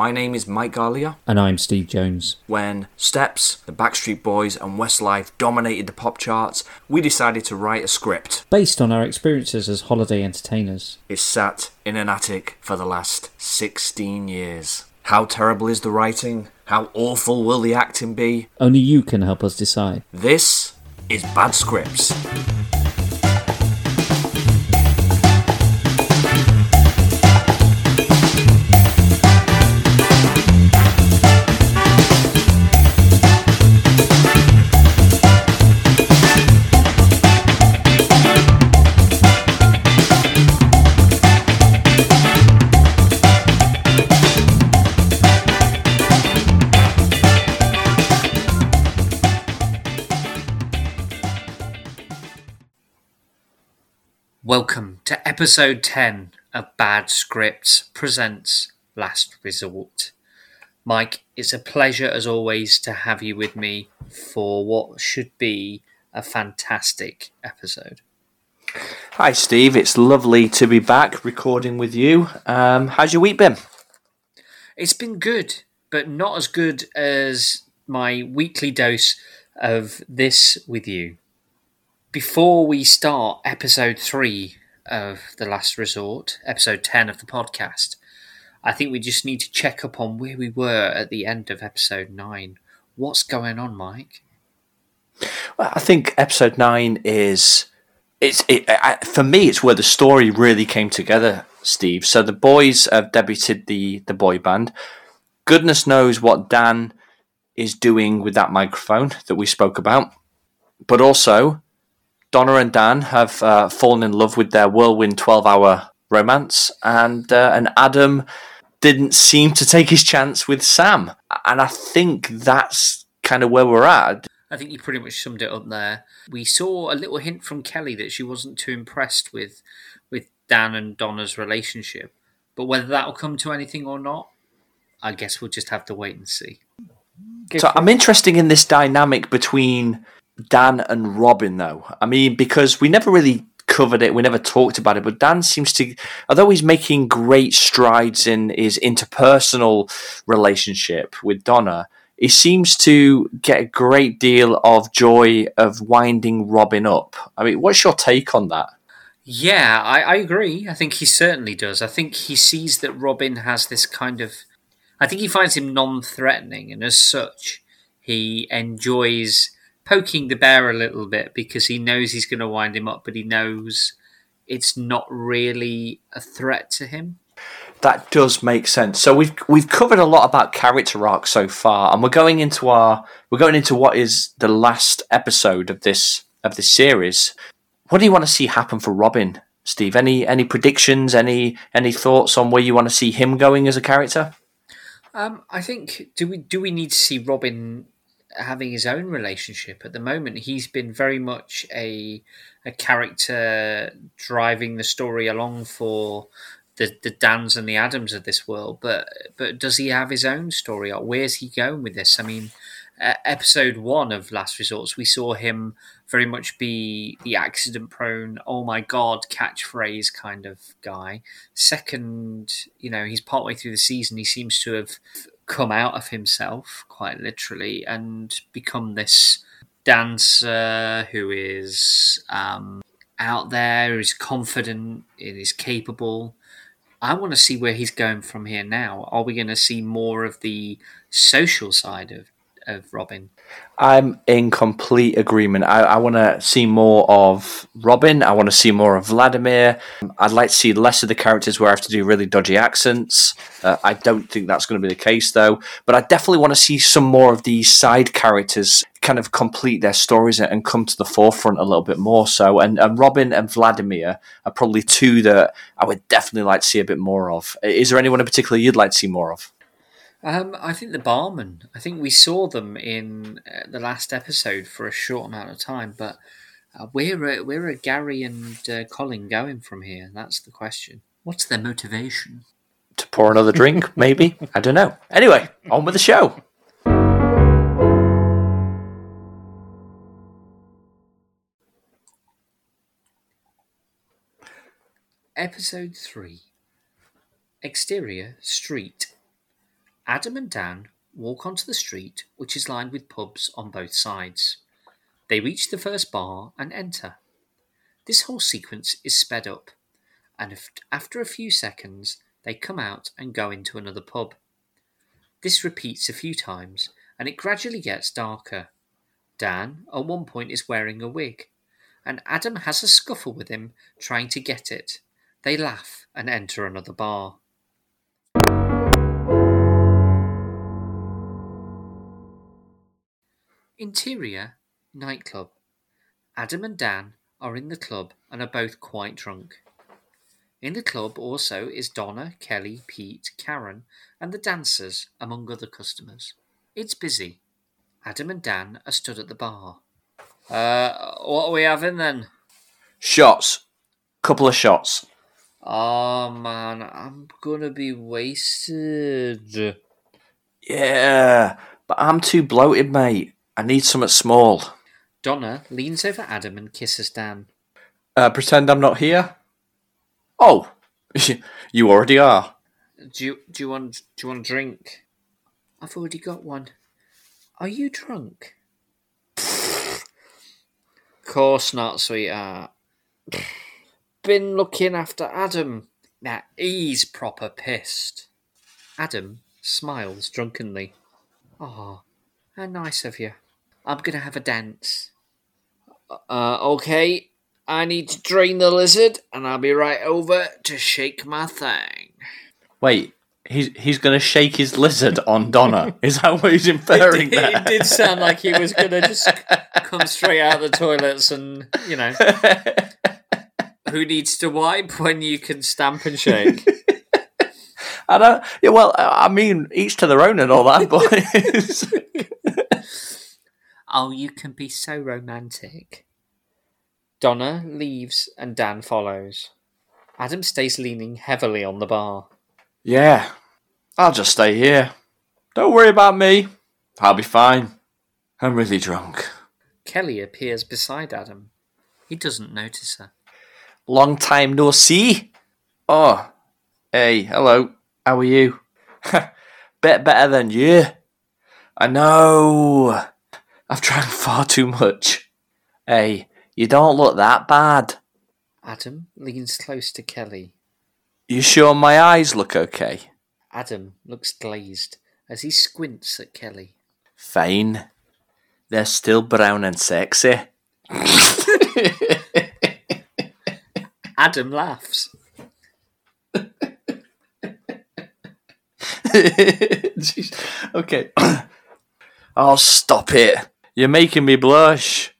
My name is Mike Garlia. And I'm Steve Jones. When Steps, the Backstreet Boys and Westlife dominated the pop charts, we decided to write a script based on our experiences as holiday entertainers. It's sat in an attic for the last 16 years. How terrible is the writing? How awful will the acting be? Only you can help us decide. This is Bad Scripts. Welcome to episode 10 of Bad Scripts presents Last Resort. Mike, it's a pleasure as always to have you with me for what should be a fantastic episode. Hi Steve, it's lovely to be back recording with you. How's your week been? It's been good, but not as good as my weekly dose of this with you. Before we start episode 3 of The Last Resort, episode 10 of the podcast, I think we just need to check up on where we were at the end of episode 9. What's going on, Mike? Well, I think episode 9 for me, it's where the story really came together, Steve. So the boys have debuted the boy band. Goodness knows what Dan is doing with that microphone that we spoke about. But also, Donna and Dan have fallen in love with their whirlwind 12-hour romance, and Adam didn't seem to take his chance with Sam. And I think that's kind of where we're at. I think you pretty much summed it up there. We saw a little hint from Kelly that she wasn't too impressed with Dan and Donna's relationship. But whether that'll come to anything or not, I guess we'll just have to wait and see. So I'm interested in this dynamic between Dan and Robin, though. I mean, because we never really covered it, we never talked about it, but Dan seems to, although he's making great strides in his interpersonal relationship with Donna, he seems to get a great deal of joy of winding Robin up. I mean, what's your take on that? Yeah, I agree. I think he certainly does. I think he sees that Robin has this kind of, I think he finds him non-threatening, and as such, he enjoys poking the bear a little bit because he knows he's going to wind him up, but he knows it's not really a threat to him. That does make sense. So we've covered a lot about character arc so far, and we're going into what is the last episode of this series. What do you want to see happen for Robin, Steve? Any predictions? Any thoughts on where you want to see him going as a character? I think do we need to see Robin having his own relationship? At the moment, he's been very much a character driving the story along for the Dans and the Adams of this world, but does he have his own story? Where's he going with this? I mean, episode 1 of Last Resorts, we saw him very much be the accident-prone, oh my god, catchphrase kind of guy. Second, he's partway through the season, he seems to have come out of himself, quite literally, and become this dancer who is out there, is confident, is capable. I want to see where he's going from here now. Are we going to see more of the social side of Robin? I'm in complete agreement. I want to see more of Robin. I want to see more of Vladimir. I'd like to see less of the characters where I have to do really dodgy accents. I don't think that's going to be the case, though. But I definitely want to see some more of these side characters kind of complete their stories and come to the forefront a little bit more so. And Robin and Vladimir are probably two that I would definitely like to see a bit more of. Is there anyone in particular you'd like to see more of? I think the barman. I think we saw them in the last episode for a short amount of time, but where are Gary and Colin going from here? That's the question. What's their motivation? To pour another drink, maybe? I don't know. Anyway, on with the show. Episode 3. Exterior Street. Adam and Dan walk onto the street, which is lined with pubs on both sides. They reach the first bar and enter. This whole sequence is sped up, and after a few seconds, they come out and go into another pub. This repeats a few times, and it gradually gets darker. Dan, at one point, is wearing a wig, and Adam has a scuffle with him, trying to get it. They laugh and enter another bar. Interior, nightclub. Adam and Dan are in the club and are both quite drunk. In the club also is Donna, Kelly, Pete, Karen, and the dancers, among other customers. It's busy. Adam and Dan are stood at the bar. What are we having then? Shots. Couple of shots. Oh man, I'm gonna be wasted. Yeah, but I'm too bloated, mate. I need something small. Donna leans over Adam and kisses Dan. Pretend I'm not here. Oh, you already are. Do you want a drink? I've already got one. Are you drunk? Course not, sweetheart. Been looking after Adam. Now he's proper pissed. Adam smiles drunkenly. Ah, how nice of you. I'm going to have a dance. Okay, I need to drain the lizard and I'll be right over to shake my thing. Wait, he's going to shake his lizard on Donna? Is that what he's inferring there? It did sound like he was going to just come straight out of the toilets and, you know... Who needs to wipe when you can stamp and shake? I don't. Yeah, well, I mean, each to their own and all that, but. Oh, you can be so romantic. Donna leaves and Dan follows. Adam stays leaning heavily on the bar. Yeah, I'll just stay here. Don't worry about me. I'll be fine. I'm really drunk. Kelly appears beside Adam. He doesn't notice her. Long time no see. Oh, hey, hello. How are you? Bet better than you. I know. I've drank far too much. Hey, you don't look that bad. Adam leans close to Kelly. You sure my eyes look okay? Adam looks glazed as he squints at Kelly. Fine. They're still brown and sexy. Adam laughs. Okay. Oh, stop it. You're making me blush.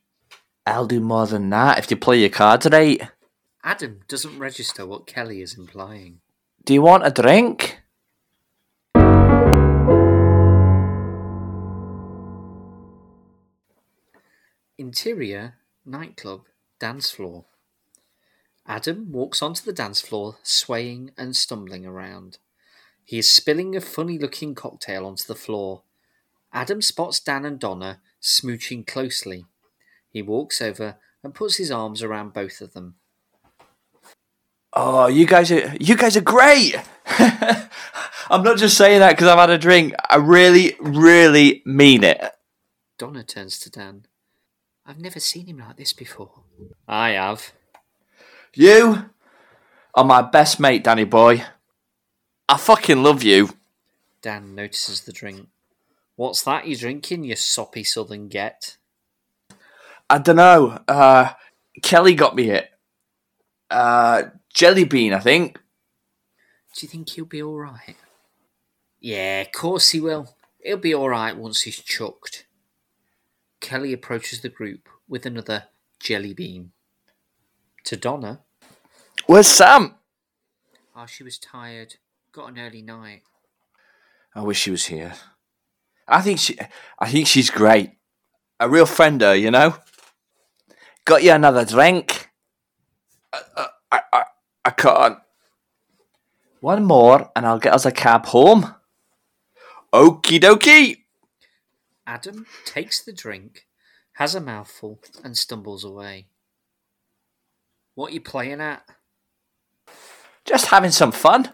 I'll do more than that if you play your cards right. Adam doesn't register what Kelly is implying. Do you want a drink? Interior, nightclub, dance floor. Adam walks onto the dance floor, swaying and stumbling around. He is spilling a funny-looking cocktail onto the floor. Adam spots Dan and Donna smooching closely. He walks over and puts his arms around both of them. Oh, you guys are great! I'm not just saying that because I've had a drink. I really, really mean it. Donna turns to Dan. I've never seen him like this before. I have. You are my best mate, Danny boy. I fucking love you. Dan notices the drink. What's that you're drinking, you soppy southern get? I dunno. Kelly got me it. Jelly bean, I think. Do you think he'll be alright? Yeah, of course he will. He'll be alright once he's chucked. Kelly approaches the group with another jelly bean. To Donna. Where's Sam? Oh, she was tired. Got an early night. I wish she was here. I think she's great. A real friender, you know. Got you another drink? I can't. One more and I'll get us a cab home. Okie dokie. Adam takes the drink, has a mouthful and stumbles away. What are you playing at? Just having some fun.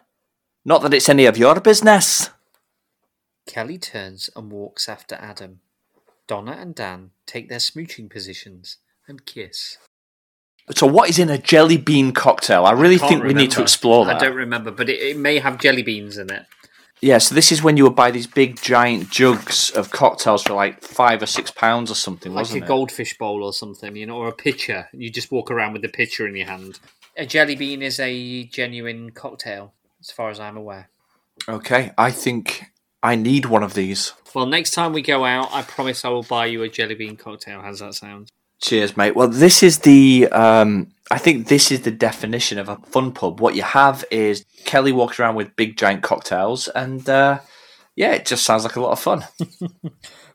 Not that it's any of your business. Kelly turns and walks after Adam. Donna and Dan take their smooching positions and kiss. So what is in a jelly bean cocktail? I really think we need to explore that. I don't remember, but it may have jelly beans in it. Yeah, so this is when you would buy these big giant jugs of cocktails for like £5 or £6 or something, wasn't it? Like a goldfish bowl or something, you know, or a pitcher. You just walk around with the pitcher in your hand. A jelly bean is a genuine cocktail, as far as I'm aware. Okay, I think I need one of these. Well, next time we go out, I promise I will buy you a jelly bean cocktail. How's that sound? Cheers, mate. Well, this is the... I think this is the definition of a fun pub. What you have is Kelly walks around with big giant cocktails and, yeah, it just sounds like a lot of fun.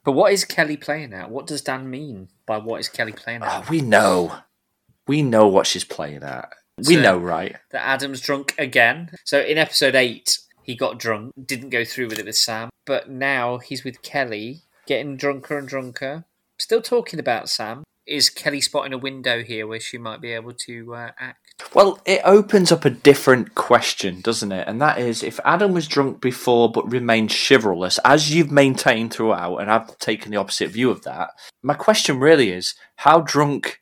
But what is Kelly playing at? What does Dan mean by what is Kelly playing at? We know. We know what she's playing at. We know, right? That Adam's drunk again. So in episode 8, he got drunk, didn't go through with it with Sam, but now he's with Kelly, getting drunker and drunker, still talking about Sam. Is Kelly spotting a window here where she might be able to act? Well, it opens up a different question, doesn't it? And that is, if Adam was drunk before but remained chivalrous, as you've maintained throughout, and I've taken the opposite view of that, my question really is, how drunk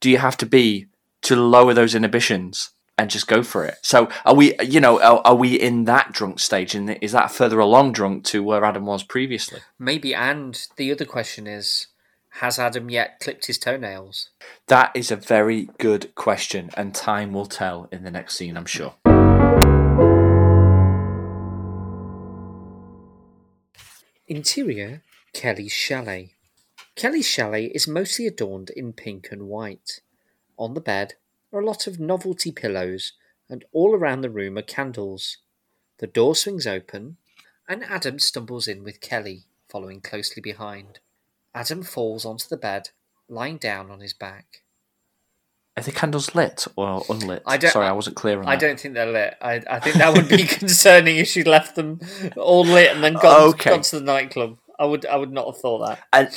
do you have to be to lower those inhibitions and just go for it? So are we, you know, are we in that drunk stage? And is that further along drunk to where Adam was previously? Maybe, and the other question is, has Adam yet clipped his toenails? That is a very good question, and time will tell in the next scene, I'm sure. Interior, Kelly's chalet. Kelly's chalet is mostly adorned in pink and white. On the bed are a lot of novelty pillows, and all around the room are candles. The door swings open, and Adam stumbles in with Kelly, following closely behind. Adam falls onto the bed, lying down on his back. Are the candles lit or unlit? Sorry, I wasn't clear on that. I don't think they're lit. I think that would be concerning if she left them all lit and then gone to the nightclub. I would not have thought that. And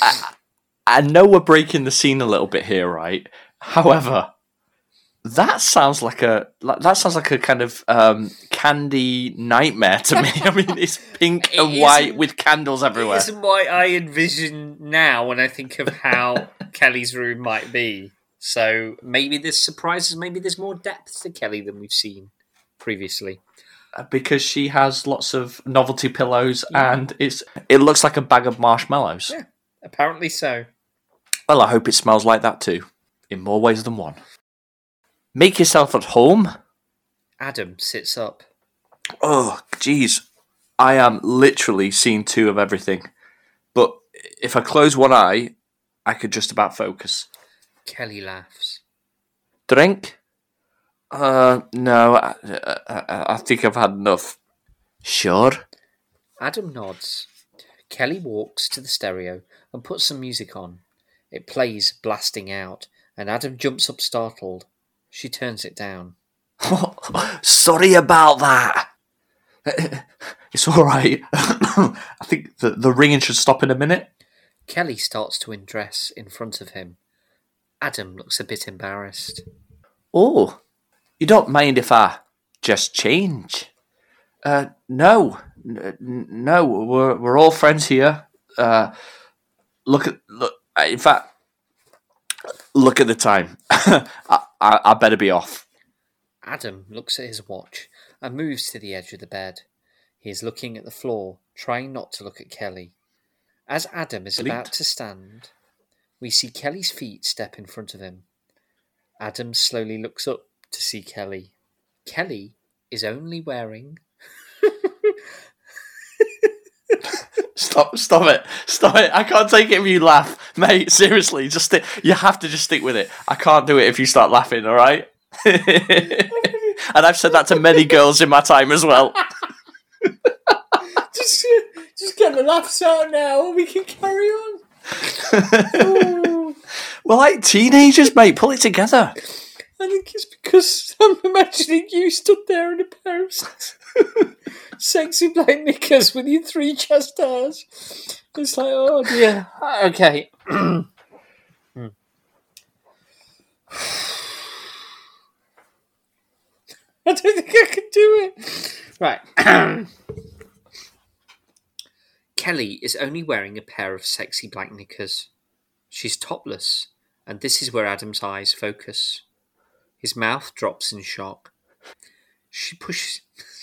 I know we're breaking the scene a little bit here, right? However, that sounds like a kind of candy nightmare to me. I mean, it's pink and white with candles everywhere. It isn't what I envision now when I think of how Kelly's room might be. So maybe there's surprises, maybe there's more depth to Kelly than we've seen previously. Because she has lots of novelty pillows and it looks like a bag of marshmallows. Yeah, apparently so. Well, I hope it smells like that too, in more ways than one. Make yourself at home. Adam sits up. Oh, jeez. I am literally seeing two of everything. But if I close one eye, I could just about focus. Kelly laughs. Drink? No, I think I've had enough. Sure. Adam nods. Kelly walks to the stereo and puts some music on. It plays Blasting Out, and Adam jumps up startled. She turns it down. Oh, sorry about that. It's all right. I think the ringing should stop in a minute. Kelly starts to undress in front of him. Adam looks a bit embarrassed. Oh, you don't mind if I just change? No, we're all friends here. Look at the time. I better be off. Adam looks at his watch and moves to the edge of the bed. He is looking at the floor, trying not to look at Kelly. As Adam is about to stand, we see Kelly's feet step in front of him. Adam slowly looks up to see Kelly. Kelly is only wearing... Stop it. I can't take it if you laugh. Mate, seriously, you have to just stick with it. I can't do it if you start laughing, all right? And I've said that to many girls in my time as well. Just get the laughs out now and we can carry on. We're like teenagers, mate. Pull it together. I think it's because I'm imagining you stood there in a pair of sexy black knickers with your 3 chest hairs. It's like, oh dear. Okay. I don't think I could do it. Right. Kelly is only wearing a pair of sexy black knickers. She's topless, and this is where Adam's eyes focus. His mouth drops in shock. She pushes...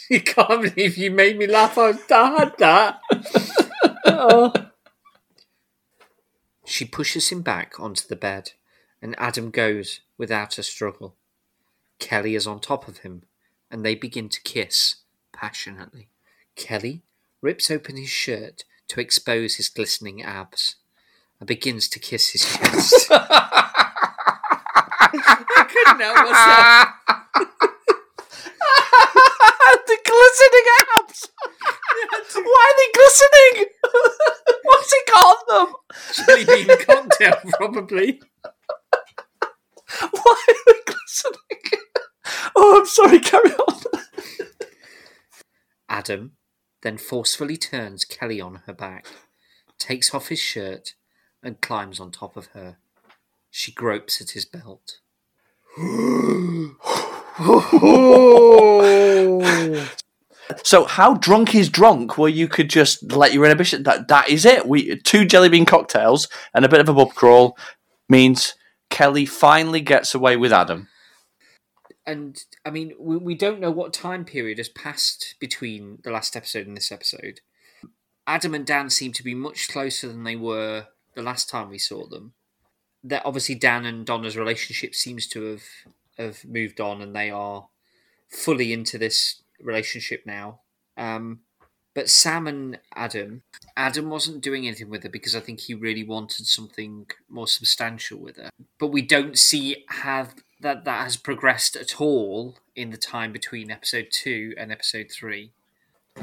You can't believe you made me laugh. I had that. Oh. She pushes him back onto the bed, and Adam goes without a struggle. Kelly is on top of him, and they begin to kiss passionately. Kelly rips open his shirt to expose his glistening abs and begins to kiss his chest. I couldn't help myself. The glistening abs! Why are they glistening? What's it called them? Chili bean cocktail, probably. Why are they glistening? Oh, I'm sorry, carry on. Adam then forcefully turns Kelly on her back, takes off his shirt, and climbs on top of her. She gropes at his belt. So how drunk is drunk where you could just let your inhibition... That is it. Two jelly bean cocktails and a bit of a pub crawl means Kelly finally gets away with Adam. And, I mean, we don't know what time period has passed between the last episode and this episode. Adam and Dan seem to be much closer than they were the last time we saw them. That obviously, Dan and Donna's relationship seems to have moved on, and they are fully into this relationship now. But Sam and Adam wasn't doing anything with her because I think he really wanted something more substantial with her. But we don't see that has progressed at all in the time between episode 2 and episode 3.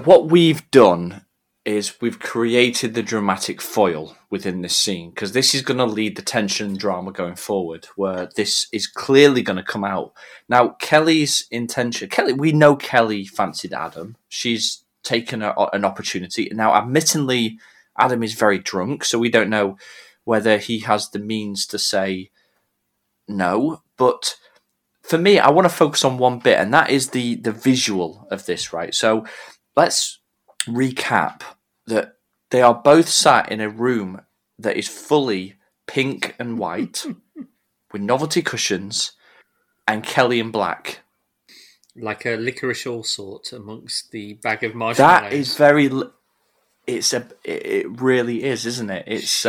What we've done is we've created the dramatic foil within this scene, because this is going to lead the tension and drama going forward, where this is clearly going to come out. Now, Kelly's intention... we know Kelly fancied Adam. She's taken an opportunity. Now, admittedly, Adam is very drunk, so we don't know whether he has the means to say no, but for me, I want to focus on one bit, and that is the visual of this, right? So let's recap that they are both sat in a room that is fully pink and white with novelty cushions and Kelly in black. Like a licorice all sort amongst the bag of marshmallows. That is very... It really is, isn't it? It's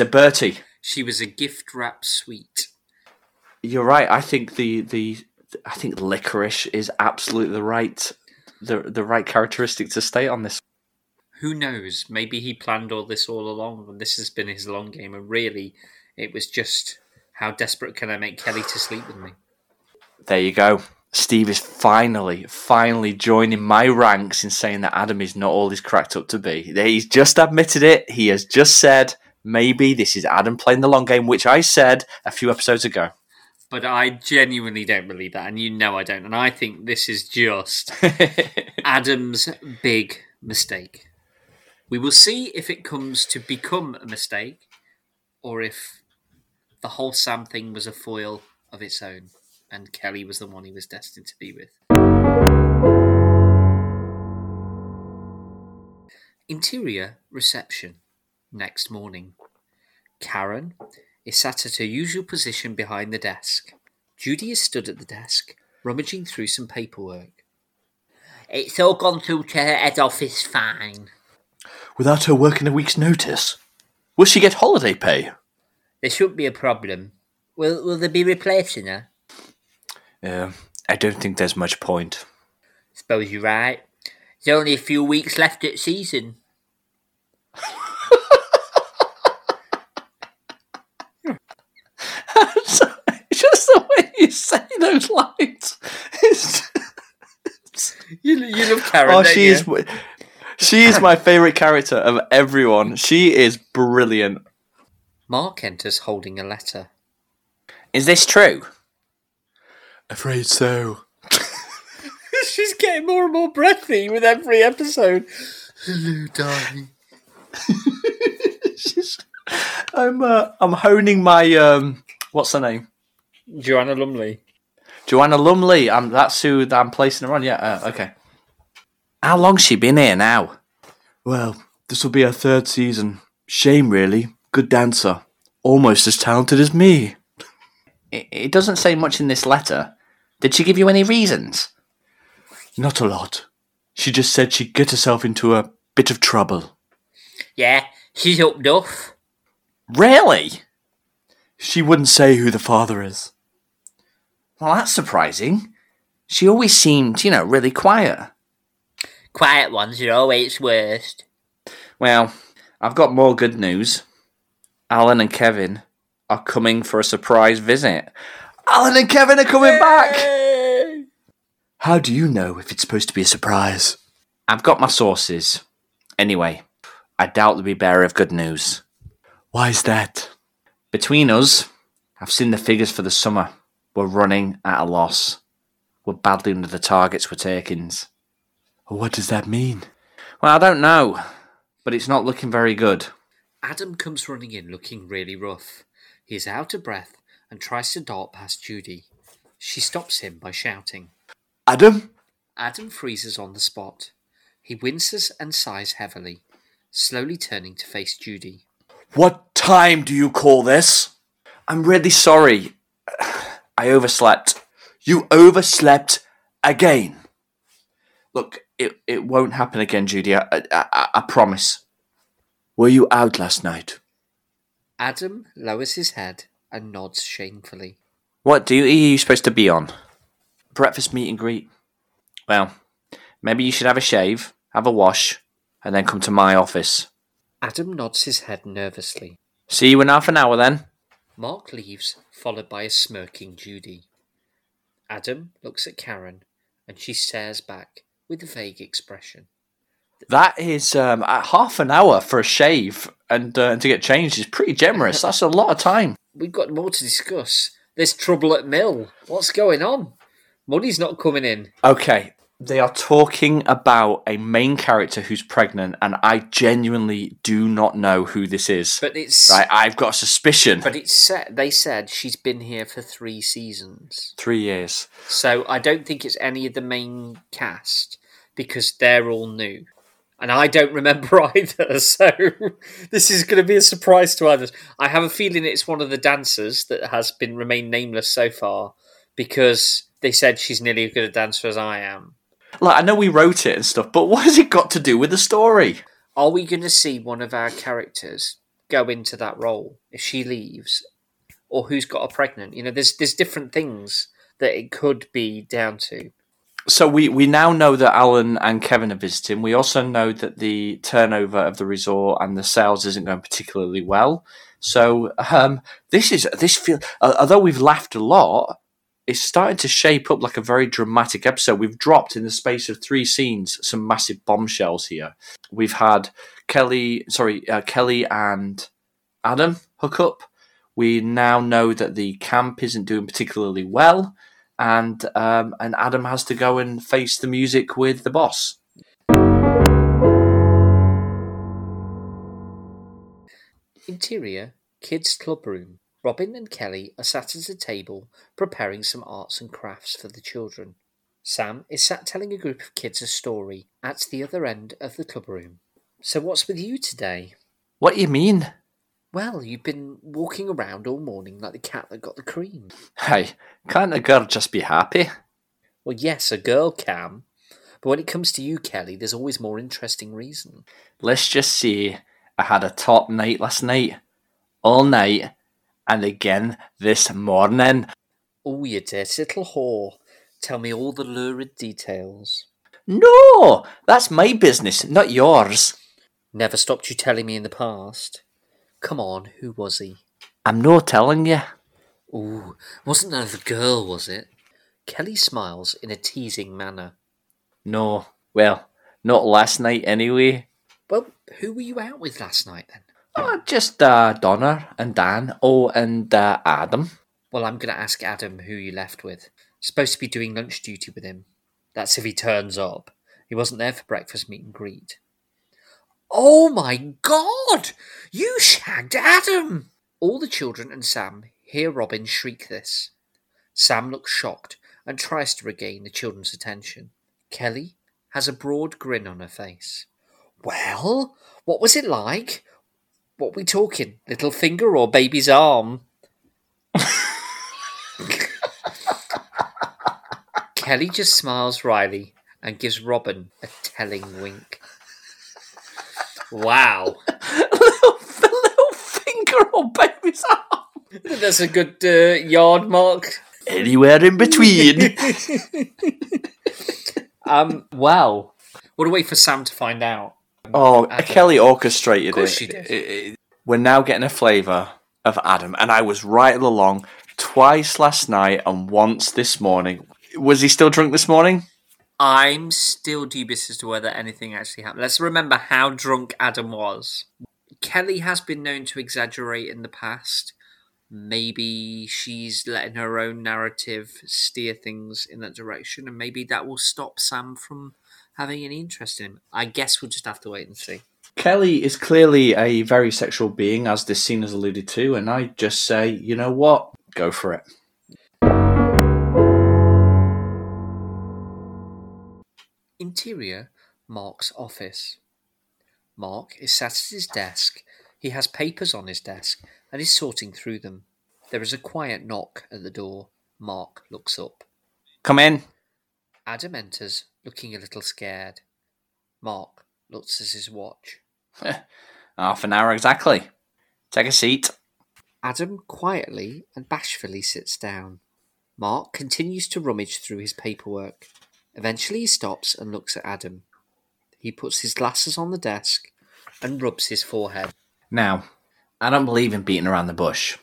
a Bertie. She was a gift wrap sweet. You're right. I think I think licorice is absolutely the right characteristic to state on this. Who knows? Maybe he planned all this all along, and this has been his long game. And really, it was just how desperate can I make Kelly to sleep with me? There you go. Steve is finally joining my ranks in saying that Adam is not all he's cracked up to be. He's just admitted it. He has just said maybe this is Adam playing the long game, which I said a few episodes ago. But I genuinely don't believe that, and you know I don't. And I think this is just Adam's big mistake. We will see if it comes to become a mistake, or if the whole Sam thing was a foil of its own, and Kelly was the one he was destined to be with. Interior reception. Next morning. Karen is sat at her usual position behind the desk. Judy is stood at the desk, rummaging through some paperwork. It's all gone through to her head office fine. Without her working a week's notice? Will she get holiday pay? There shouldn't be a problem. Will they be replacing her? I don't think there's much point. Suppose you're right. There's only a few weeks left at season. Just the way you say those lines. You love Karen. Oh, she is my favourite character of everyone. She is brilliant. Mark enters holding a letter. Is this true? Afraid so. She's getting more and more breathy with every episode. Hello, darling. I'm honing my what's her name? Joanna Lumley. That's who I'm placing her on. Yeah. Okay. How long's she been here now? Well, This will be her third season. Shame, really. Good dancer. Almost as talented as me. It doesn't say much in this letter. Did she give you any reasons? Not a lot. She just said she'd get herself into a bit of trouble. Yeah, she's up duff. Really? She wouldn't say who the father is. Well, that's surprising. She always seemed, really quiet. Quiet ones are always worst. Well, I've got more good news. Alan and Kevin are coming for a surprise visit. Alan and Kevin are coming back! How do you know if it's supposed to be a surprise? I've got my sources. Anyway, I doubt they'll be bearer of good news. Why's that? Between us, I've seen the figures for the summer. We're running at a loss. We're badly under the targets we're taking. What does that mean? Well, I don't know, but it's not looking very good. Adam comes running in looking really rough. He is out of breath and tries to dart past Judy. She stops him by shouting, Adam? Adam freezes on the spot. He winces and sighs heavily, slowly turning to face Judy. What time do you call this? I'm really sorry. I overslept. You overslept again. Look, it won't happen again, Judy. I promise. Were you out last night? Adam lowers his head and nods shamefully. What duty are you supposed to be on? Breakfast meet and greet. Well, maybe you should have a shave, have a wash, and then come to my office. Adam nods his head nervously. See you in half an hour then. Mark leaves, followed by a smirking Judy. Adam looks at Karen, and she stares back with a vague expression. That is, half an hour for a shave and to get changed is pretty generous. That's a lot of time. We've got more to discuss. There's trouble at Mill. What's going on? Money's not coming in. Okay, they are talking about a main character who's pregnant, and I genuinely do not know who this is. But it's... Right, I've got a suspicion. But they said she's been here for 3 seasons. 3 years. So I don't think it's any of the main cast, because they're all new. And I don't remember either, so this is going to be a surprise to others. I have a feeling it's one of the dancers that has been remained nameless so far, because they said she's nearly as good a dancer as I am. Like, I know we wrote it and stuff, but what has it got to do with the story? Are we going to see one of our characters go into that role if she leaves? Or who's got her pregnant? There's different things that it could be down to. So we now know that Alan and Kevin are visiting. We also know that the turnover of the resort and the sales isn't going particularly well. So although we've laughed a lot, it's starting to shape up like a very dramatic episode. We've dropped in the space of 3 scenes some massive bombshells here. We've had Kelly and Adam hook up. We now know that the camp isn't doing particularly well. And Adam has to go and face the music with the boss. Interior, kids' club room. Robin and Kelly are sat at a table preparing some arts and crafts for the children. Sam is sat telling a group of kids a story at the other end of the club room. So what's with you today? What do you mean? Well, you've been walking around all morning like the cat that got the cream. Hey, can't a girl just be happy? Well, yes, a girl can. But when it comes to you, Kelly, there's always more interesting reason. Let's just say I had a top night last night, all night, and again this morning. Oh, you dirty little whore. Tell me all the lurid details. No, that's my business, not yours. Never stopped you telling me in the past. Come on, who was he? I'm no telling you. Ooh, wasn't that the girl, was it? Kelly smiles in a teasing manner. No, well, not last night anyway. Well, who were you out with last night then? Oh, just Donna and Dan. Oh, and Adam. Well, I'm going to ask Adam who you left with. Supposed to be doing lunch duty with him. That's if he turns up. He wasn't there for breakfast meet and greet. Oh my God! You shagged Adam! All the children and Sam hear Robin shriek this. Sam looks shocked and tries to regain the children's attention. Kelly has a broad grin on her face. Well, what was it like? What we talking? Little finger or baby's arm? Kelly just smiles wryly and gives Robin a telling wink. Wow. Little finger or baby's arm? That's a good yard mark. Anywhere in between. Wow. What a way for Sam to find out. Oh, Adam. Kelly orchestrated it. Of course she did. We're now getting a flavour of Adam, and I was right along twice last night and once this morning. Was he still drunk this morning? I'm still dubious as to whether anything actually happened. Let's remember how drunk Adam was. Kelly has been known to exaggerate in the past. Maybe she's letting her own narrative steer things in that direction, and maybe that will stop Sam from having any interest in him. I guess we'll just have to wait and see. Kelly is clearly a very sexual being, as this scene has alluded to, and I just say, you know what? Go for it. Interior, Mark's office. Mark is sat at his desk. He has papers on his desk and is sorting through them. There is a quiet knock at the door. Mark looks up. Come in. Adam enters, looking a little scared. Mark looks at his watch. 30 minutes exactly. Take a seat. Adam quietly and bashfully sits down. Mark continues to rummage through his paperwork. Eventually he stops and looks at Adam. He puts his glasses on the desk and rubs his forehead. Now, I don't believe in beating around the bush.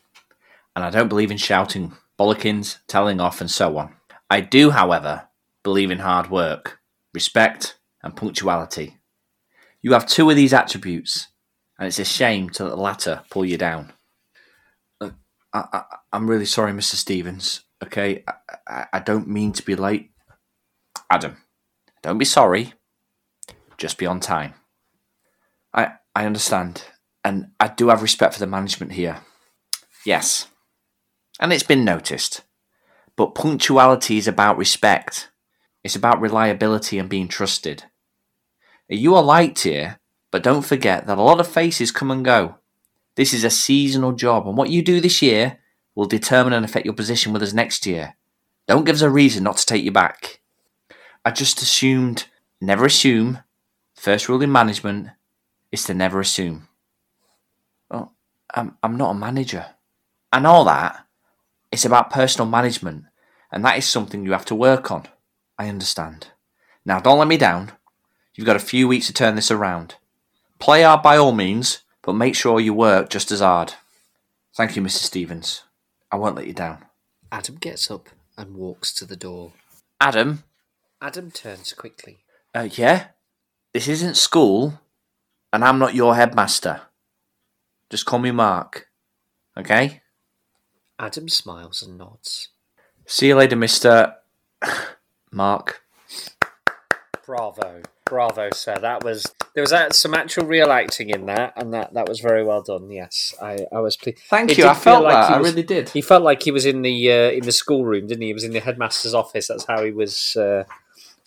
And I don't believe in shouting, bollockings, telling off and so on. I do, however, believe in hard work, respect and punctuality. You have two of these attributes, and it's a shame to let the latter pull you down. I'm really sorry, Mr. Stevens, okay? I don't mean to be late. Adam, don't be sorry. Just be on time. I understand. And I do have respect for the management here. Yes. And it's been noticed. But punctuality is about respect. It's about reliability and being trusted. You are liked here, but don't forget that a lot of faces come and go. This is a seasonal job, and what you do this year will determine and affect your position with us next year. Don't give us a reason not to take you back. I just assumed, never assume. First rule in management is to never assume. Oh, I'm not a manager. And all that, it's about personal management, and that is something you have to work on. I understand. Now, don't let me down. You've got a few weeks to turn this around. Play hard by all means, but make sure you work just as hard. Thank you, Mr. Stevens. I won't let you down. Adam gets up and walks to the door. Adam? Adam turns quickly. Yeah? This isn't school, and I'm not your headmaster. Just call me Mark, okay? Adam smiles and nods. See you later, Mr. Mark. Bravo. Bravo, sir. There was some actual real acting in that, and that was very well done, yes. I was pleased. Thank you, I felt that. I really did. He felt like he was in the schoolroom, didn't he? He was in the headmaster's office. That's how he was...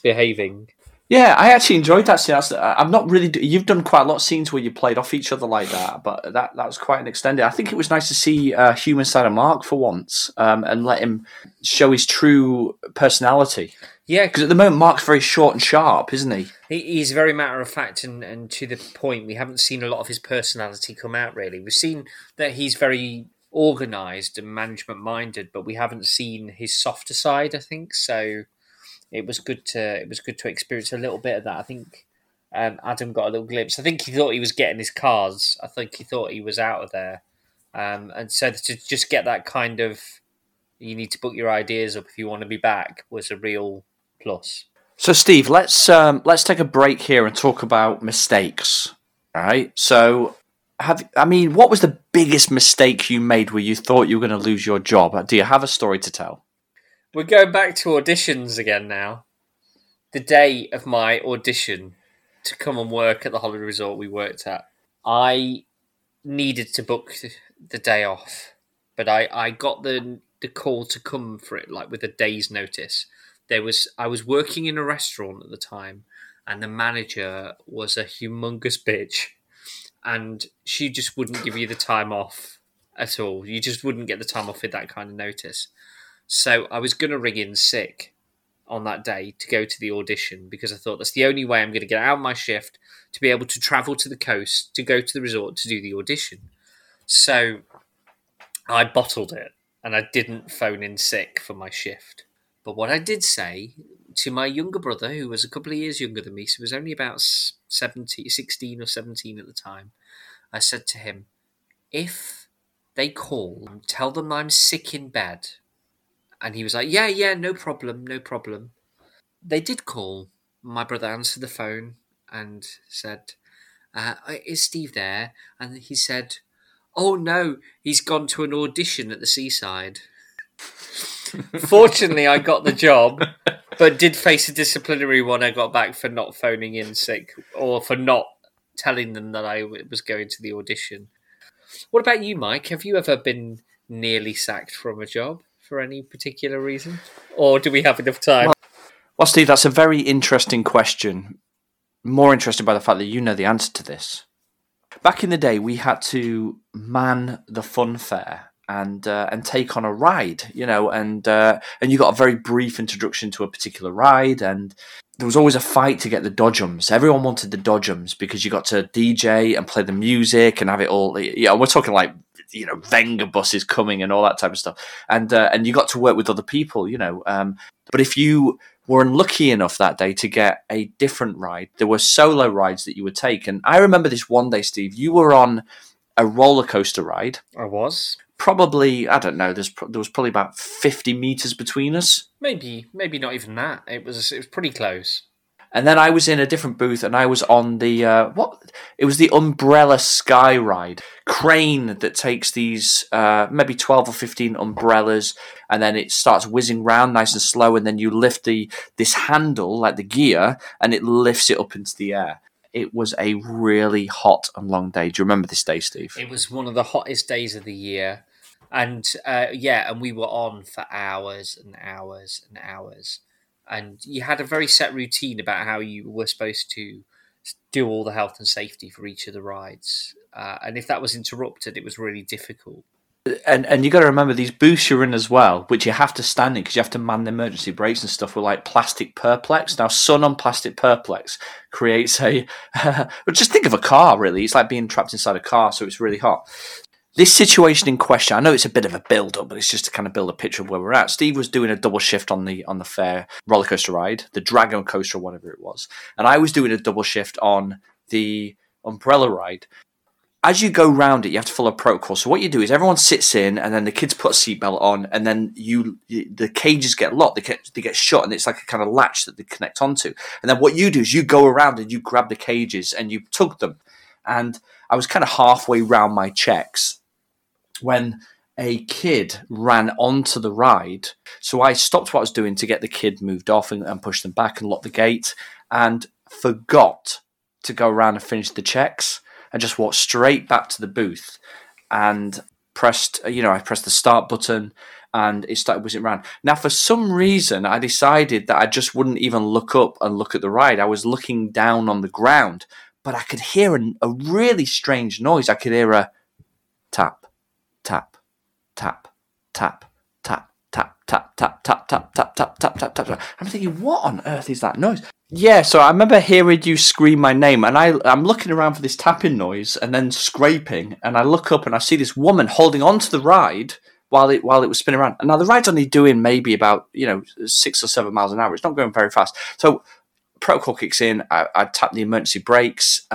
behaving. Yeah, I actually enjoyed that scene. I'm not really... You've done quite a lot of scenes where you played off each other like that, but that was quite an extended... I think it was nice to see a human side of Mark for once and let him show his true personality. Yeah. Because at the moment, Mark's very short and sharp, isn't he? He's very matter-of-fact and to the point. We haven't seen a lot of his personality come out, really. We've seen that he's very organised and management-minded, but we haven't seen his softer side, I think, so... It was good to experience a little bit of that. I think Adam got a little glimpse. I think he thought he was getting his cards. I think he thought he was out of there. And so to just get that kind of, you need to book your ideas up if you want to be back, was a real plus. So, Steve, let's take a break here and talk about mistakes. All right. So, what was the biggest mistake you made where you thought you were going to lose your job? Do you have a story to tell? We're going back to auditions again now. The day of my audition to come and work at the holiday resort we worked at, I needed to book the day off, but I got the call to come for it, like with a day's notice. I was working in a restaurant at the time, and the manager was a humongous bitch, and she just wouldn't give you the time off at all. You just wouldn't get the time off with that kind of notice. So I was going to ring in sick on that day to go to the audition, because I thought that's the only way I'm going to get out of my shift to be able to travel to the coast, to go to the resort, to do the audition. So I bottled it and I didn't phone in sick for my shift. But what I did say to my younger brother, who was a couple of years younger than me, so he was only about 16 or 17 at the time, I said to him, if they call, tell them I'm sick in bed. And he was like, yeah, no problem. They did call. My brother answered the phone and said, is Steve there? And he said, oh no, he's gone to an audition at the seaside. Fortunately, I got the job, but did face a disciplinary one I got back for not phoning in sick or for not telling them that I was going to the audition. What about you, Mike? Have you ever been nearly sacked from a job for any particular reason? Or do we have enough time? Well, Steve, that's a very interesting question. More interested by the fact that you know the answer to this. Back in the day, we had to man the fun fair and take on a ride, you know, and you got a very brief introduction to a particular ride, and there was always a fight to get the dodgems. Everyone wanted the dodgems because you got to DJ and play the music and have it all. Yeah, you know, we're talking like, you know, Venga buses coming and all that type of stuff. And you got to work with other people, you know. But if you were unlucky enough that day to get a different ride, there were solo rides that you would take. And I remember this one day, Steve, you were on a roller coaster ride. I was. Probably, I don't know, there was probably about 50 metres between us. Maybe not even that. It was pretty close. And then I was in a different booth, and I was on the It was the Umbrella Sky Ride crane that takes these maybe 12 or 15 umbrellas, and then it starts whizzing round nice and slow, and then you lift this handle like the gear, and it lifts it up into the air. It was a really hot and long day. Do you remember this day, Steve? It was one of the hottest days of the year, and we were on for hours and hours and hours. And you had a very set routine about how you were supposed to do all the health and safety for each of the rides. And if that was interrupted, it was really difficult. And you got to remember, these booths you're in as well, which you have to stand in because you have to man the emergency brakes and stuff, were like plastic perplex. Now, sun on plastic perplex creates a... just think of a car, really. It's like being trapped inside a car, so it's really hot. This situation in question, I know it's a bit of a build-up, but it's just to kind of build a picture of where we're at. Steve was doing a double shift on the fair roller coaster ride, the Dragon Coaster or whatever it was, and I was doing a double shift on the umbrella ride. As you go round it, you have to follow a protocol. So what you do is everyone sits in, and then the kids put a seatbelt on, and then the cages get locked, they get shut, and it's like a kind of latch that they connect onto. And then what you do is you go around and you grab the cages and you tug them. And I was kind of halfway round my checks when a kid ran onto the ride. So I stopped what I was doing to get the kid moved off and push them back and lock the gate, and forgot to go around and finish the checks and just walked straight back to the booth and pressed the start button, and it started whizzing around. Now, for some reason, I decided that I just wouldn't even look up and look at the ride. I was looking down on the ground, but I could hear a really strange noise. I could hear a tap. Tap, tap, tap, tap, tap, tap, tap, tap, tap, tap, tap, tap, tap, tap. I'm thinking, what on earth is that noise? Yeah, so I remember hearing you scream my name, and I'm looking around for this tapping noise and then scraping, and I look up and I see this woman holding onto the ride while it was spinning around. And now the ride's only doing maybe about 6 or 7 miles an hour. It's not going very fast. So protocol kicks in. I tap the emergency brakes.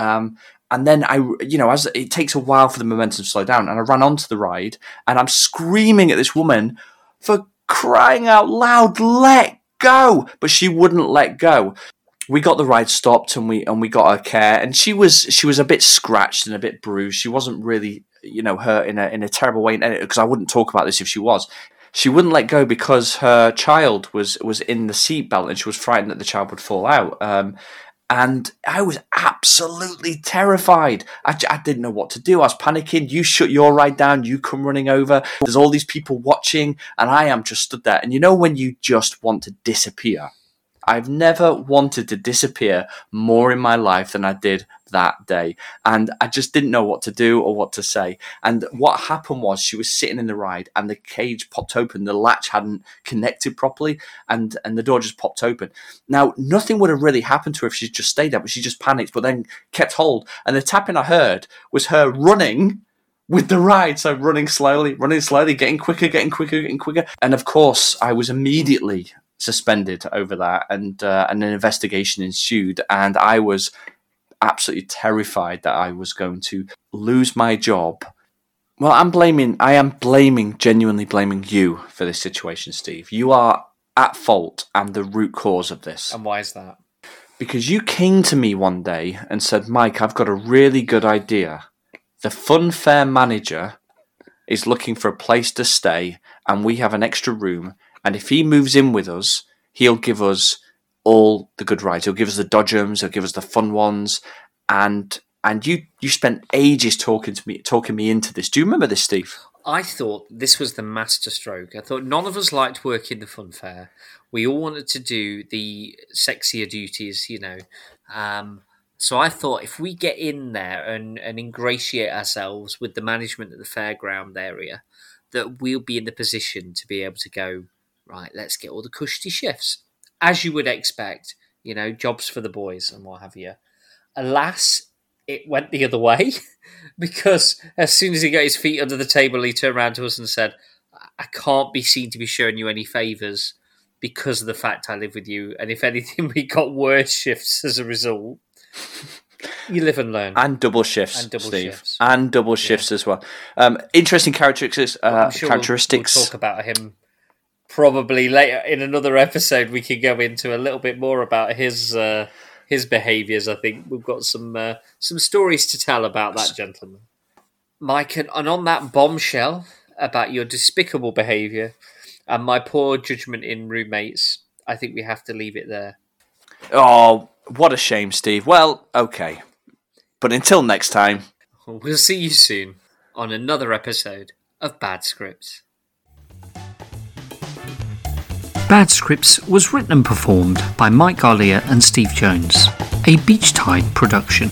And then as it takes a while for the momentum to slow down, and I ran onto the ride, and I'm screaming at this woman, for crying out loud, let go! But she wouldn't let go. We got the ride stopped, and we got her care, and she was a bit scratched and a bit bruised. She wasn't really, hurt in a terrible way, because I wouldn't talk about this if she was. She wouldn't let go because her child was in the seatbelt, and she was frightened that the child would fall out. And I was absolutely terrified. I didn't know what to do. I was panicking. You shut your ride down. You come running over. There's all these people watching. And I am just stood there. And when you just want to disappear? I've never wanted to disappear more in my life than I did that day. And I just didn't know what to do or what to say. And what happened was she was sitting in the ride and the cage popped open. The latch hadn't connected properly and the door just popped open. Now, nothing would have really happened to her if she'd just stayed there, but she just panicked, but then kept hold. And the tapping I heard was her running with the ride, so running slowly, getting quicker. And of course, I was immediately suspended over that, and an investigation ensued, and I was absolutely terrified that I was going to lose my job. Well, I am genuinely blaming you for this situation, Steve. You are at fault and the root cause of this. And why is that? Because you came to me one day and said, Mike, I've got a really good idea. The fun fair manager is looking for a place to stay, and we have an extra room. And if he moves in with us, he'll give us all the good rides. He'll give us the dodgems. He'll give us the fun ones. And you spent ages talking me into this. Do you remember this, Steve? I thought this was the masterstroke. I thought none of us liked working the fun fair. We all wanted to do the sexier duties, you know. So I thought if we get in there and ingratiate ourselves with the management of the fairground area, that we'll be in the position to be able to go, right, let's get all the cushy shifts. As you would expect, you know, jobs for the boys and what have you. Alas, it went the other way because as soon as he got his feet under the table, he turned around to us and said, I can't be seen to be showing you any favours because of the fact I live with you. And if anything, we got worse shifts as a result. You live and learn. And double shifts, Steve. And double shifts as well. Interesting characteristics. I'm sure we'll talk about him probably later in another episode. We can go into a little bit more about his behaviours. I think we've got some stories to tell about that gentleman, Mike. And on that bombshell about your despicable behaviour and my poor judgment in roommates, I think we have to leave it there. Oh. What a shame, Steve. Well, okay. But until next time, we'll see you soon on another episode of Bad Scripts. Bad Scripts was written and performed by Mike Garlia and Steve Jones, a Beachtide production.